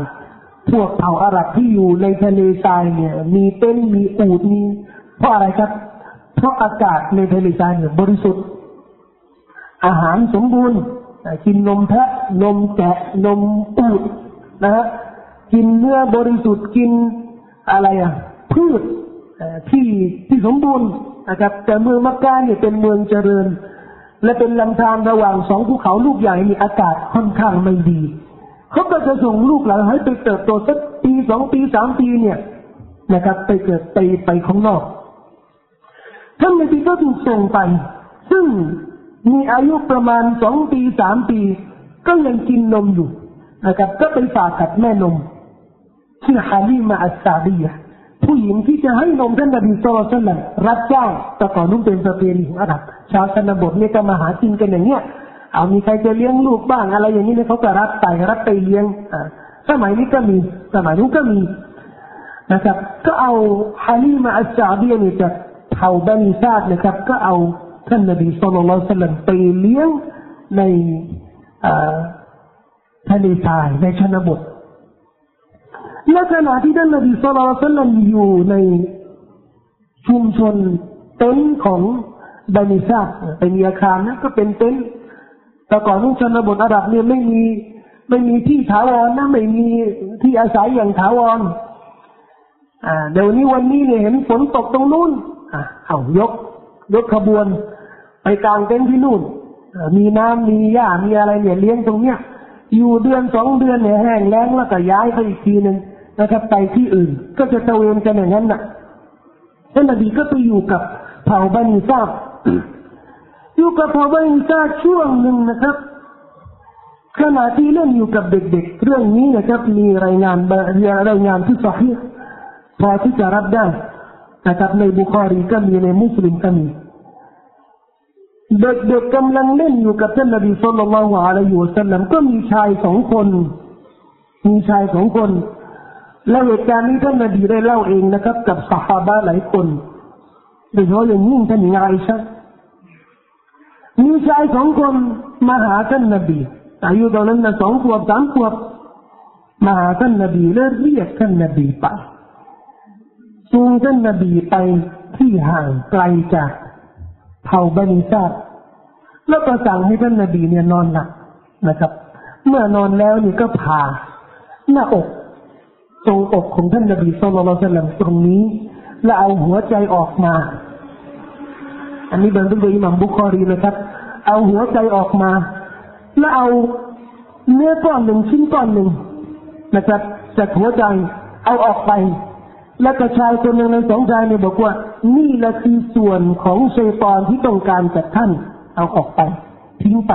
พวกเผ่าอาหรับที่อยู่ในทะเลทรายเนี่ยมีเต็นท์มีอูฐมีเพราะอะไรครับเพราะอากาศในทะเลทรายเนี่ยบริสุทธิ์อาหารสมบูรณ์กินนมแพะนมแกะนมอูฐนะฮะกินเนื้อบริสุทธิ์กินอะไรพืชที่สมบูรณ์นะครับแต่เมืองมักกะฮ์เนี่ยเป็นเมืองเจริญและเป็นลำธารระหว่าง2ภูเขาลูกใหญ่มีอากาศค่อนข้างไม่ดีเขาก็จะส่งลูกหลานให้ไปเติบโตสักปี2ปี3ปีเนี่ยนะครับไปเกิดไปข้างนอกท่านนบีก็ถูกส่งไปซึ่งมีอายุประมาณ2ปี3ปีก็ยังกินนมอยู่นะครับก็ไปฝากกับแม่นมชื่อฮาลิมาอัสซาดียะห์ผู้หญิงที่จะให้นมท่านนบีศ็อลลัลลอฮุอะลัยฮิวะซัลลัมรับจ้างแต่ก่อนนู้นเป็นประเพณีของอาหรับชาวชนบทเนี่ยก็มาหากินกันอย่างเงี้ยเอามีใครจะเลี้ยงลูกบ้างอะไรอย่างนี้เนี่ยเขาก็รับไปเลี้ยงสมัยนี้ก็มีสมัยนู้นก็มีนะครับก็เอาฮาลิมาอัสซาดียะห์เนี่ยจากเผ่าบันิซาดนะครับก็เอาท่านนบีศ็อลลัลลอฮุอะลัยฮิวะซัลลัมไปเลี้ยงใน ทะเลทรายในชนบทและขณะที่ท่านนบีศ็อลลัลลอฮุอะลัยฮิวะซัลลัมอยู่ในชุมชนเต็นท์ของบานิซาดเป็นอาคารนะก็เป็นเต็นท์แต่ก่อนที่ชนบทอาหรับเนี่ยไม่มีที่ถาวรนะไม่มีที่อาศัยอย่างถาวรเดี๋ยวนี้วันนี้เนี่ยเห็นฝนตกตรงนู้นเอายกขบวนไปกลางเต็นท์ที่นู่นมีน้ำมีหญ้ามีอะไรเนี่ยเลี้ยงตรงเนี้ยอยู่เดือนสองเดือนเนี่ยแห้งแล้งแล้วก็ย้ายไปอีกทีนึงแล้วก็ไปที่อื่นก็จะตะเวนกันอย่างนั้นน่ะท่านนบีก็ไปอยู่กับเผ่าบานิซาดอยู่กับเผ่าบานิซาดช่วงหนึ่งนะครับขณะที่เล่นอยู่กับเด็กๆเรื่องนี้นะครับมีรายงานที่ซอฮีห์พอที่จะรับได้นะครับในบุคอรีก็มีในมุสลิมก็มีเด็กๆกำลังเล่นอยู่กับท่านนบีศ็อลลัลลอฮุอะลัยฮิวะซัลลัมก็มีชาย2คนและเหตุการณ์นี้ท่านนบีได้เล่าเองนะครับกับซอฮาบะห์หลายคนโดยเฉพาะอย่างยิ่งท่านอาอิชะห์มีชาย2คนมาหาท่านนบีอายุตอนนั้น2ขวบ3ขวบมาหาท่านนบีและเรียกท่านนบีไปจูงท่านนบีไปที่ห่างไกลจากเผ่าบานิซาดแล้วก็สั่งให้ท่านนบีเนี่ยนอนหลับนะครับเมื่อนอนแล้วนี่ก็พาหน้าอกตรงอกของท่านนบีศ็อลลัลลอฮุอะลัยฮิวะซัลลัมตรงนี้และเอาหัวใจออกมาอันนี้บันทึกโดยอิหม่ามบุคอรีนะครับเอาหัวใจออกมาและเอาเนื้อก้อนหนึ่งชิ้นก้อนหนึ่งนะครับจากหัวใจเอาออกไปและก็ชายคนหนึ่งในสองชายเนี่ยบอกว่านี่แหละคือส่วนของชัยฏอนที่ต้องการจับท่านเอาออกไปทิ้งไป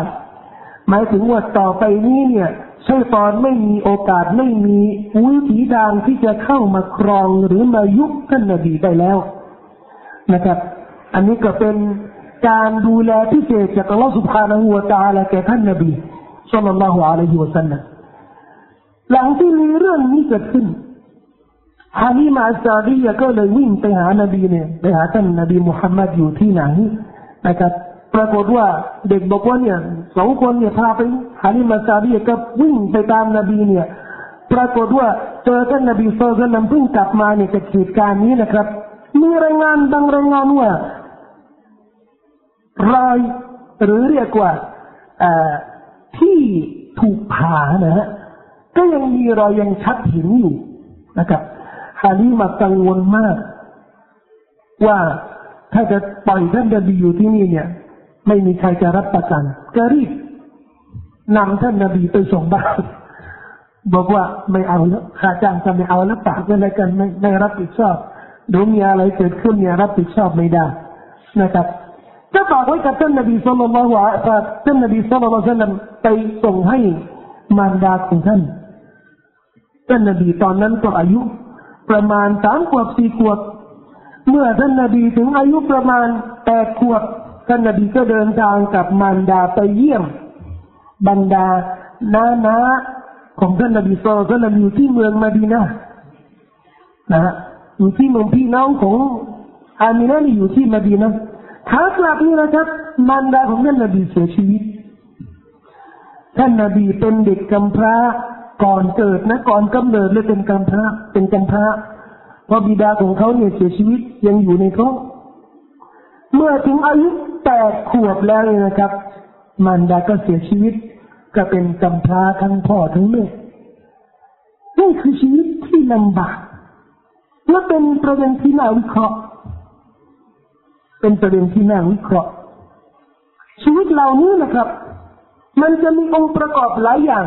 หมายถึงว่าต่อไปนี้เนี่ยชัยฏอนไม่มีโอกาสไม่มีวิถีทางที่จะเข้ามาครองหรือมายุบท่านนบีได้แล้วนะครับอันนี้ก็เป็นการดูแลพิเศษจากอัลลอฮฺซุบฮานะฮูวะตะอาลาแก่ท่านนบีศ็อลลัลลอฮุอะลัยฮิวะซัลลัมหลังที่มีเรื่องนี้เกิดขึ้นฮาลิมาอัสซอดียะก็เลยวิ่งไปหานบีเนี่ยไปหาท่านนบีมุฮัมมัดอยู่ที่ไหนนะครับปรากฏว่าเด็กบอกว่าเนี่ยสองคนเนี่ยพาไปฮาลิมาอัสซอดียะก็วิ่งไปตามนบีเนี่ยปรากฏว่าเจอท่านนบีศ็อลลัลลอฮุอะลัยฮิวะซัลลัมเพิ่งกลับมาเนี่ยจากเหตุการณ์นี้นะครับมีรายงานบางรายงานว่ารอยหรือเรียกว่าที่ถูกผานะฮะก็ยังมีรอยยังชัดเห็นอยู่นะครับฮาลิมากังวลมากว่าถ้าจะปล่อยท่านนบีอยู่ที่นี่เนี่ยไม่มีใครจะรับประกันก็รีบนำท่านนบีไปส่งบ้านบอกว่าไม่เอาแล้วข้าจ้างจะไม่เอาแล้วปากอะไรกันไม่รับผิดชอบดูมีอะไรเกิดขึ้นเนี่ยรับผิดชอบไม่ได้นะครับก็ฝากไว้กับท่านนบีศ็อลลัลลอฮุอะลัยฮิวะซัลลัมท่านนบีศ็อลลัลลอฮุอะลัยฮิวะซัลลัมไปส่งให้มารดาของท่านนบีตอนนั้นก็อายุประมาณ3ขวบ4ขวบเมื่อท่านนบีถึงอายุประมาณ8ขวบท่านนบีก็เดินทางกับมารดาไปเยี่ยมบรรดาน้าของท่านนบีศ็อลลัลลอฮุอะลัยฮิวะซัลลัมอยู่ที่เมืองมะดีนะห์นะฮะอยู่ที่เมืองพี่น้องของอามินะห์อยู่ที่มะดีนะห์ขากลับนี่นะครับมารดาของท่านนบีเสียชีวิตท่านนบีเป็นเด็กกำพร้าก่อนเกิดนะก่อนกำเนิดเลยเป็นกำพร้าเพราะบิดาของเขาเนี่ยเสียชีวิตยังอยู่ในท้องเมื่อถึงอายุ8ขวบแล้วเนี่ยนะครับมารดาก็เสียชีวิตก็เป็นกำพร้าทั้งพ่อทั้งแม่นี่คือชีวิตที่ลำบากและเป็นประเด็นที่น่าวิเคราะห์ชีวิตเหล่านี้นะครับมันจะมีองค์ประกอบหลายอย่าง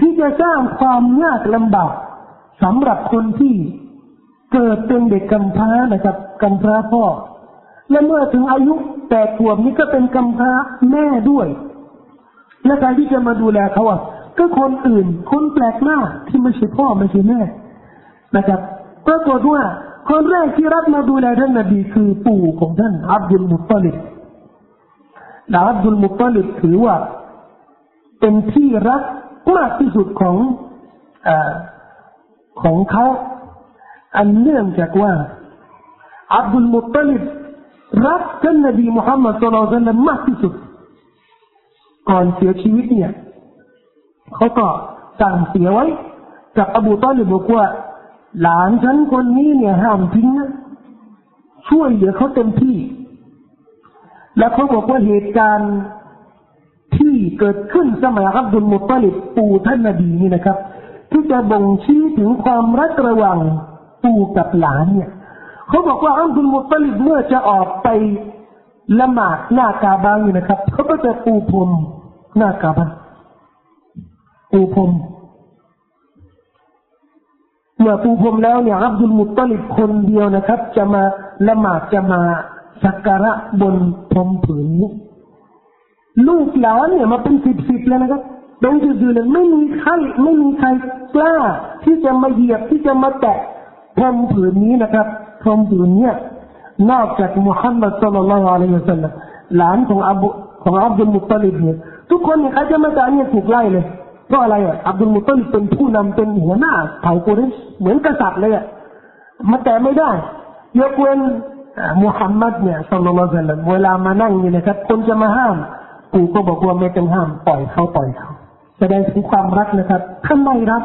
ที่จะสร้างความยากลำบากสำหรับคนที่เกิดเป็นเด็กกำพร้านะครับกำพร้าพ่อและเมื่อถึงอายุ8ขวบนี้ก็เป็นกำพร้าแม่ด้วยและใครที่จะมาดูแลเขาอ่ะก็คนอื่นคนแปลกหน้าที่ไม่ใช่พ่อไม่ใช่แม่นะครับปรากฏว่าคนแรกที่รับมาดูแลท่านนบีคือปู่ของท่านอับดุลมุตฏอลิบและอับดุลมุตฏอลิบถือว่าเป็นที่รักมากที่สุดของเขาอันเนื่องจากว่าอับดุลมุตฏอลิบรักท่านนบีมุฮัมมัดศ็อลลัลลอฮุอะลัยฮิวะซัลลัมมากที่สุดก่อนเสียชีวิตเนี่ย เขาก็สั่งเสียไว้กับอบูตอลิบบอกว่าหลานฉันคนนี้เนี่ยห้ามทิ้งนะช่วยเหลือเขาเต็มที่และเขาบอกว่าเหตุการณ์ที่เกิดขึ้นสมัยอับดุลมุตตอลิบปู่ท่านนบีนี่นะครับที่จะบ่งชี้ถึงความรักระหว่างปู่กับหลานเนี่ยเขาบอกว่าอับดุลมุตตอลิบเมื่อจะออกไปละหมาดหน้ากาบะนี่นะครับเขาก็จะปูพรมหน้ากาบะปูพรมเมื่อปูพรมแล้วเนี่ยอับดุลมุตตอลิบคนเดียวนะครับจะมาละหมาดจะมาสักการะบนพรมผืนนี้ลูกหลานเนี่ยมาเป็นสิบแล้วนะครับโดยจู่ๆเลยไม่มีใครกล้าที่จะมาเหยียบที่จะมาแตะพรมผืนนี้นะครับพรมผืนเนี่ยนอกจากมุฮัมมัดศ็อลลัลลอฮุอะลัยฮิวะซัลลัมหลานของอับดุลมุตตอลิบเนี่ยทุกคนเนี่ยเขาจะมาด่าเนี่ยถูกไล่เลยเพราะอะไรอ่ะอับดุลมุตตอลิบเป็นผู้นำเป็นหัวหน้าเผ่ากุเรชเหมือนกษัตริย์เลยอ่ะมาแตะไม่ได้ยกเว้นมุฮัมมัดเนี่ยศ็อลลัลลอฮุอะลัยฮิวะซัลลัมเวลามานั่งนี่นะครับคนจะมาห้ามปู่ก็บอกว่าไม่ต้องห้ามปล่อยเขาแสดงถึงความรักนะครับทำไมรัก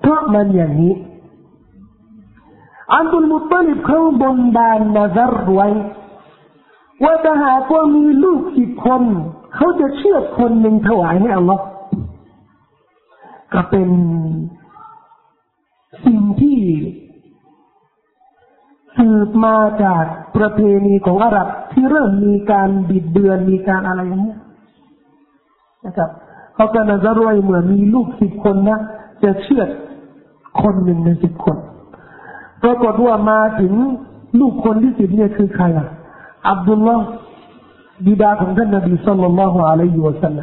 เพราะมันอย่างนี้อับดุลมุตตอลิบเขาบนบานนะซะรไว้ว่าถ้าหากว่ามีลูกสิบคนเขาจะเชือดคนหนึ่งถวายให้อัลลอฮ์ก็เป็นสิ่งที่สืบมาจากประเพณีของอาหรับที่เริ่มมีการบิดเบือนมีการอะไรอย่างนี้นะครับเขาก็นะซะรไว้เหมือนมีลูกสิบคนนะจะเชือดคนหนึ่งในสิบคนปรากฏว่ามาถึงลูกคนที่สิบเนี่ยคือใครล่ะอับดุลลอฮ์บิดาของท่านนบีศ็อลลัลลอฮุอะลัยฮิวะซัลลั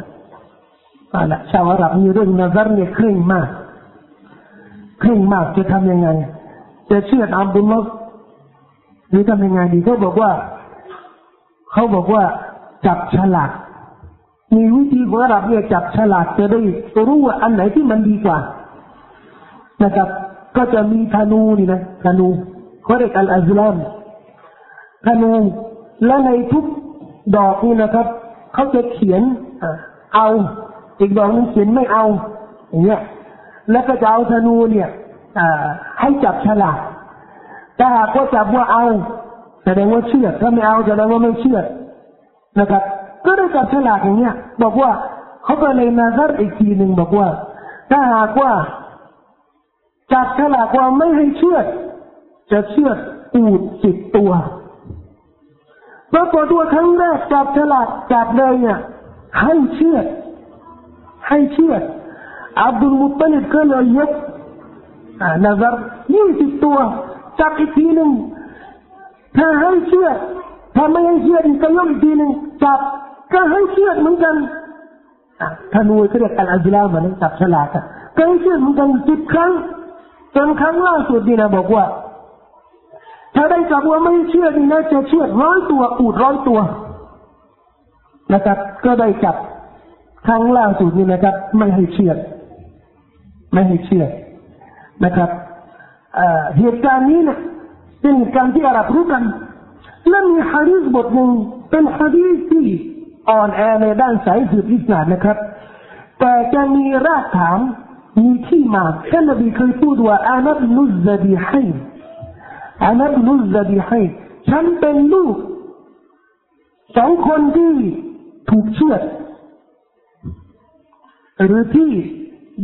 มชาวอาหรับมีเรื่องนะซะรเนี่ยเคร่งมากจะทำยังไงจะเชือดอับดุลลอฮ์หรือทำยังไงดีเขาบอกว่าจับฉลากมีวิธีของอาหรับเนี่ยจับฉลากจะได้รู้ว่าอันไหนที่มันดีกว่านะครับก็จะมีธนูนี่นะธนูเขาเรียกอัลอัซลามธนูและในทุกดอกนี่นะครับเขาจะเขียนเอาอีกดอกนึงเขียนไม่เอาอย่างเงี้ยแล้วก็จะเอาธนูเนี่ยให้จับฉลากถ้าหากว่าจับว่าเอาแสดงว่าเชื่อถ้าไม่เอาแสดงว่าไม่เชื่อนะครับก็ได้จับฉลากอย่างเงี้ยบอกว่าเขาก็เลยนะซะรอีกทีนึงบอกว่าถ้าหากว่าจับฉลากว่าไม่ให้เชือดจะเชือดอูฐ10ตัวปรากฏว่าครั้งแรกจับฉลากจับเลยเนี่ยให้เชือดอับดุลมุตตอลิบก็เลยยกนะซะร20ตัวจับอีกทีนึงถ้าให้เชือดถ้าไม่ให้เชือดก็ยกอีกทีนึงจับก็ให้เชือดเหมือนกันธนูเขาเรียกอัลอัซลามนะจับฉลากก็ให้เชือดเหมือนกัน10ครั้งจนครั้งล่าสุดนี่นะบอกว่าถ้าได้จับว่าไม่เชือดนี่นะจะเชือด100ตัวอูฐ100ตัวนะครับก็ได้จับครั้งล่าสุดนี่นะครับไม่ให้เชือดนะครับเหตุการณ์นี้นะเป็นการที่อาหรับรู้กันและมีหะดีษบทหนึ่งเป็นหะดีษที่อ่อนแอในด้านสายสืบอิสลามนะครับแต่จะมีรากฐานมีที่มาท่านนบีเคยพูดว่าอานับนุซะบีไฮฉันเป็นลูกสองคนที่ถูกเชือดหรือที่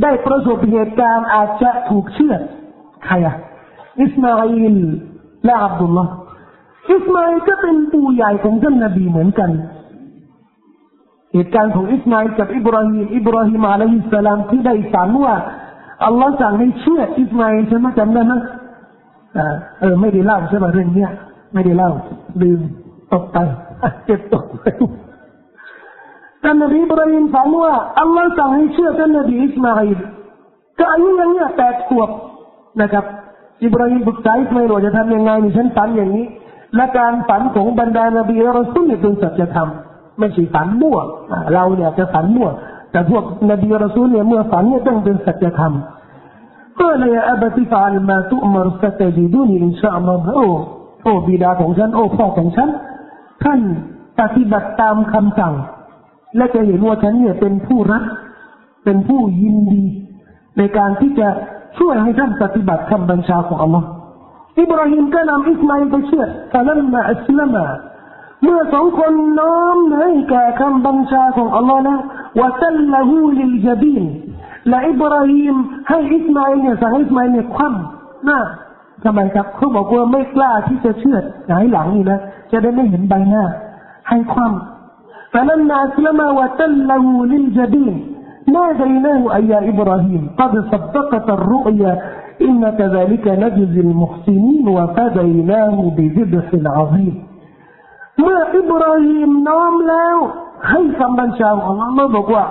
ได้ประสบเหตุการณ์อาจจะถูกเชือดใครอ่ะอิสมาอีลและอับดุลลอฮ์อิสมาอีลก็เป็นปู่ใหญ่ของท่านนบีเหมือนกันเหตุการณ์ของอิสมาอีลกับอิบราฮิมอะลัยฮิสสลามที่ได้สั่งว่าอัลลอฮ์สั่งให้เชือดอิสมาอีลใช่ไหมจำได้ไหมไม่ได้เล่าใช่ไหมเรื่องเนี้ยไม่ได้เล่าลืมตกไปเจ็บตกไปท่านนบีอิบราฮิมสั่งว่าอัลลอฮ์สั่งให้เชือดท่านนบีอิสมาอีลก็อายุยังเนี่ย8 ขวบนะครับอิบราฮิมปรึกษาอิสมาอีลว่าจะทำยังไงมีฉันฝันอย่างนี้และการฝันของบรรดานบีและรอซูลเป็นสัจธรรมไม่ใช่ฝันมั่วเราเนี่ยจะฝันมั่วแต่พวกนบีรอซูลเนี่ยเมื่อฝันเนี่ยต้องเป็นสัจธรรมก็เลยอับติฟะอัลมาตุอ์มรสัตจิดูนีอินชาอัลลอฮโอ้บิดาของฉันโอ้พ่อของฉันท่านปฏิบัติตามคำสั่งและจะเห็นว่าฉันเนี่ยเป็นผู้รัก เป็นผู้ยินดีในการที่จะช่วยให้ท่านปฏิบัติคำบัญชาของอัลลอฮ์อิบราฮิมก็นำอิสมาอิลไปเชื่ออิสลามเมื่อสองคนน้อมให้แก่คำบัญชาของอัลลอฮ์นะวะซัลละฮูลิลญะบีนและอิบราฮิมให้อิสมาอิลเนี่ยสั่งอิสมาอิลเนี่ยคว่ำหน้าทำไมครับเขาบอกว่าไม่กล้าที่จะเชื่อหงายหลังนี่นะจะได้ไม่เห็นใบหน้าให้คว่ำแต่นั้นอิสลามวะซัลละฮูลิลญะบีนناديناه يا إبراهيم قد صدقت الرؤيا إن كذلك نجزي المحسنين وفديناه بذبح عظيم ما إبراهيم نام له خيفا من شاء الله ما بقى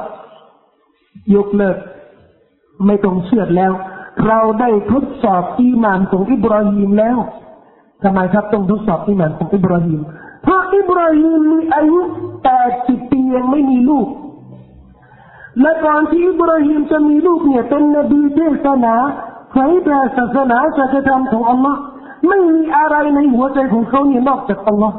يقلق ما تنشير له เราได้ทดสอบอีหม่านของอิบราฮิมแล้วทำไมครับต้องทดสอบอีหม่านของอิบราฮิมเพราะอิบราฮิมมีอายุ80ปียังไม่มีลูกและการที่อิบราฮิมจะมีลูกเนี่ยเป็นนบีเทศนาเผยแผ่ศาสนาสัจธรรมของอัลลอฮ์ไม่มีอะไรในหัวใจของเขาเนี่ยนอกจากอัลลอฮ์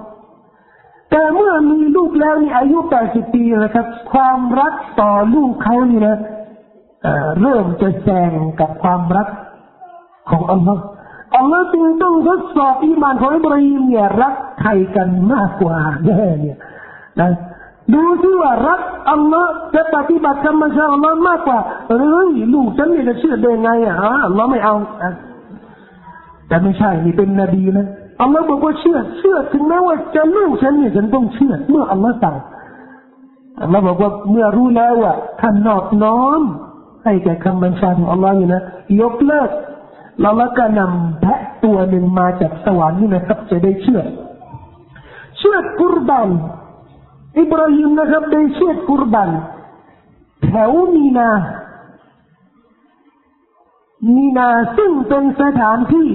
แต่เมื่อมีลูกแล้วนี่อายุ80ปีนะครับความรักต่อลูกเขานี่นะเริ่มจะแซงกับความรักของอัลลอฮ์อัลลอฮ์จึงต้องทดสอบอีหม่านของอิบราฮิมเนี่ยรักใครกันมากกว่าเนี่ยนะดูสิว่ารักอัลลอฮ์จะปฏิบัติธรรมชาติอัลลอฮ์มากกว่าหรือลูกฉันนี่จะเชื่อได้ไงอ่ะอัลลอฮ์ไม่เอาแต่ไม่ใช่นี่เป็นนบีนะอัลลอฮ์บอกว่าเชื่อถึงแม้ว่าจะลูกฉันนี่ฉันต้องเชื่อเมื่ออัลลอฮ์สั่งอัลลอฮ์บอกว่าเมื่อรู้แล้วว่าท่านนอบน้อมให้แก่คำบัญชาของอัลลอฮ์นี่นะยกเลิกแล้วก็นำแพะตัวหนึ่งมาจากสวรรค์นี่นะครับจะได้เชื่อกุรบานอิบราฮิมนะครับได้เชือดกุรบันแถวมีนาซึ่งเป็นสถานที่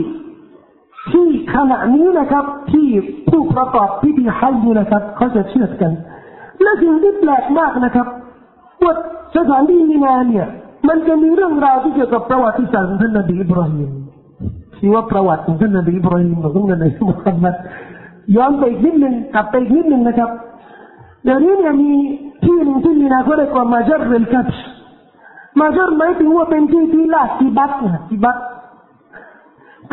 ที่ขณะนี้นะครับที่ผู้ประกอบพิธีฮัจญ์นะครับเขาจะเชือดกันและสิ่งที่แปลกมากนะครับว่าสถานที่มีนาเนี่ยมันจะมีเรื่องราวที่เกี่ยวกับประวัติศาสตร์ของท่านนบีอิบราฮิมชีวประวัติของท่านนบีอิบราฮิมของท่านนบีมุฮัมมัดย้อนไปอีกนิดนึงกลับไปอีกนิดนึงนะครับเดี๋ยวนี้เนี่ยมีที่หนึ่งที่มีนาเขาเรียกว่ามาจาร์เรลคับส์มาจาร์หมายถึงว่าเป็นที่ที่ลาสิบัตนะสิบัต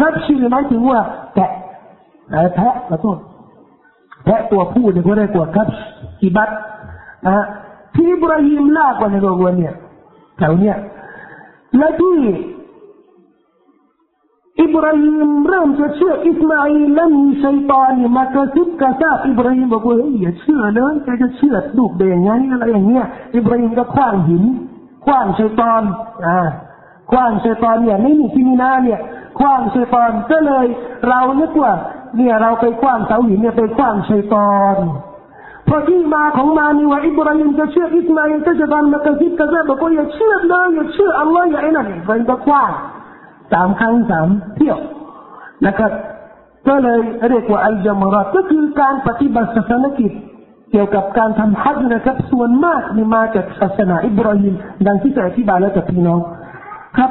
คับส์หมายถึงว่าแพะขอโทษแพะตัวผู้เนี่ยเขาเรียกว่าคับส์สิบัตที่อิบราฮิมลากว่าในตัววันเนี่ยแถวเนี่ยและที่อิบราฮิมเริ่มจะเชื่ออิสมาอิลและมีชัยฏอนมากระซิบกระซาบอิบราฮิมบอกว่าอย่าเชื่อเลยใครจะเชื่อลูกเด็กงั้นอะไรอย่างเงี้ยอิบราฮิมก็คว้างหินคว้างชัยฏอนคว้างชัยฏอนเนี่ยไม่มีที่มีนาเนี่ยคว้างชัยฏอนก็เลยเรานึกว่าเนี่ยเราไปคว้างเสาหินเนี่ยไปคว้างชัยฏอนพอที่มาของมานี่ว่าอิบราฮิมจะเชื่ออิสมาอิลก็จะดันมากระซิบกระซาบบอกว่าอย่าเชื่อเลยอย่าเชื่ออัลลอฮ์อย่าไอ้นั่นอิบราฮิมก็คว้าง3 ครั้ง 3 เที่ยวนะครับก็เลยเรียกว่าอัลญะมะเราะฮ์ก็คือการปฏิบัติศาสนกิจเกี่ยวกับการทำฮัจญ์นะครับส่วนมากนี่มาจากศาสนาอิบราฮิมดังที่ได้อธิบายแล้วกับพี่น้องครับ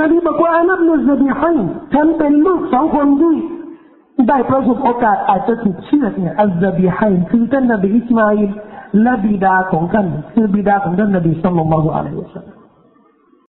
นบีบอกว่านับนุซะบีฮัยฉันเป็นลูก2คนที่ได้ประสบโอกาสอาจจะถูกเชื่อเนี่ยอัลซะบีฮัยคือท่านนบีอิสมาอิลและบิดาของท่านคือบิดาของท่านนบีศ็อลลัลลอฮุอะลัยฮิวะซัลลัม